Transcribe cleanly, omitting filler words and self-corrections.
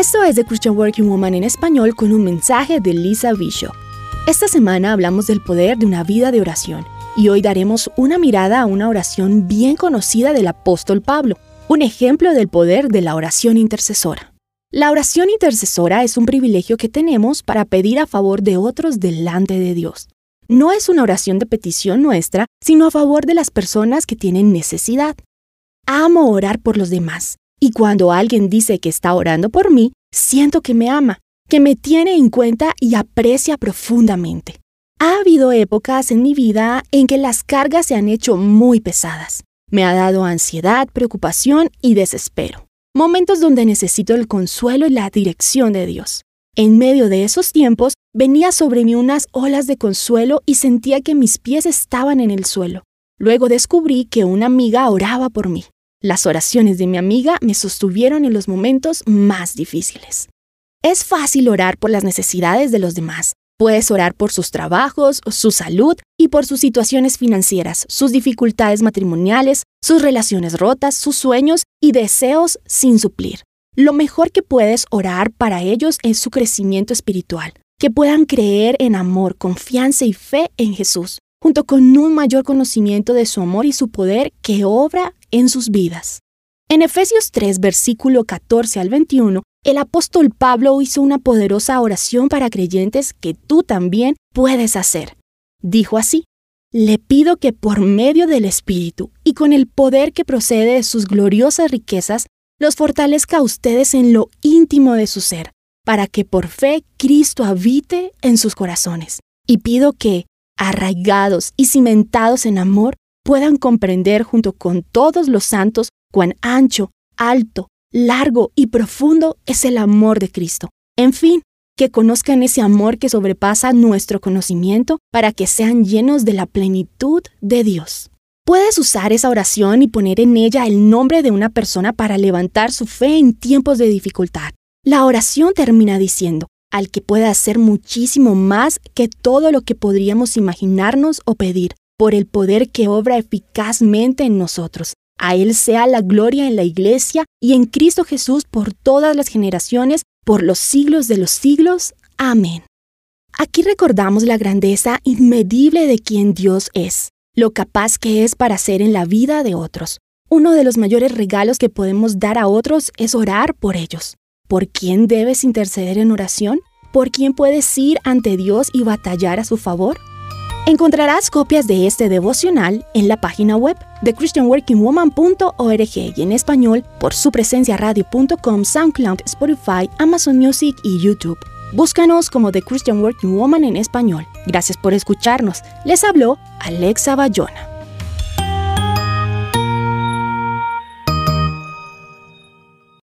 Esto es The Christian Working Woman en español con un mensaje de Lisa Bishop. Esta semana hablamos del poder de una vida de oración y hoy daremos una mirada a una oración bien conocida del apóstol Pablo, un ejemplo del poder de la oración intercesora. La oración intercesora es un privilegio que tenemos para pedir a favor de otros delante de Dios. No es una oración de petición nuestra, sino a favor de las personas que tienen necesidad. Amo orar por los demás, y cuando alguien dice que está orando por mí, siento que me ama, que me tiene en cuenta y aprecia profundamente. Ha habido épocas en mi vida en que las cargas se han hecho muy pesadas. Me ha dado ansiedad, preocupación y desespero. Momentos donde necesito el consuelo y la dirección de Dios. En medio de esos tiempos, venía sobre mí unas olas de consuelo y sentía que mis pies estaban en el suelo. Luego descubrí que una amiga oraba por mí. Las oraciones de mi amiga me sostuvieron en los momentos más difíciles. Es fácil orar por las necesidades de los demás. Puedes orar por sus trabajos, su salud y por sus situaciones financieras, sus dificultades matrimoniales, sus relaciones rotas, sus sueños y deseos sin suplir. Lo mejor que puedes orar para ellos es su crecimiento espiritual, que puedan creer en amor, confianza y fe en Jesús, junto con un mayor conocimiento de su amor y su poder que obra en sus vidas. En Efesios 3, versículo 14 al 21, el apóstol Pablo hizo una poderosa oración para creyentes que tú también puedes hacer. Dijo así: «Le pido que por medio del Espíritu y con el poder que procede de sus gloriosas riquezas, los fortalezca a ustedes en lo íntimo de su ser, para que por fe Cristo habite en sus corazones. Y pido que, arraigados y cimentados en amor, puedan comprender junto con todos los santos cuán ancho, alto, largo y profundo es el amor de Cristo. En fin, que conozcan ese amor que sobrepasa nuestro conocimiento para que sean llenos de la plenitud de Dios». Puedes usar esa oración y poner en ella el nombre de una persona para levantar su fe en tiempos de dificultad. La oración termina diciendo: «Al que pueda hacer muchísimo más que todo lo que podríamos imaginarnos o pedir, por el poder que obra eficazmente en nosotros. A Él sea la gloria en la Iglesia y en Cristo Jesús por todas las generaciones, por los siglos de los siglos. Amén». Aquí recordamos la grandeza inmedible de quien Dios es, lo capaz que es para hacer en la vida de otros. Uno de los mayores regalos que podemos dar a otros es orar por ellos. ¿Por quién debes interceder en oración? ¿Por quién puedes ir ante Dios y batallar a su favor? Encontrarás copias de este devocional en la página web TheChristianWorkingWoman.org y en español por supresenciaradio.com, SoundCloud, Spotify, Amazon Music y YouTube. Búscanos como The Christian Working Woman en español. Gracias por escucharnos. Les habló Alexa Bayona.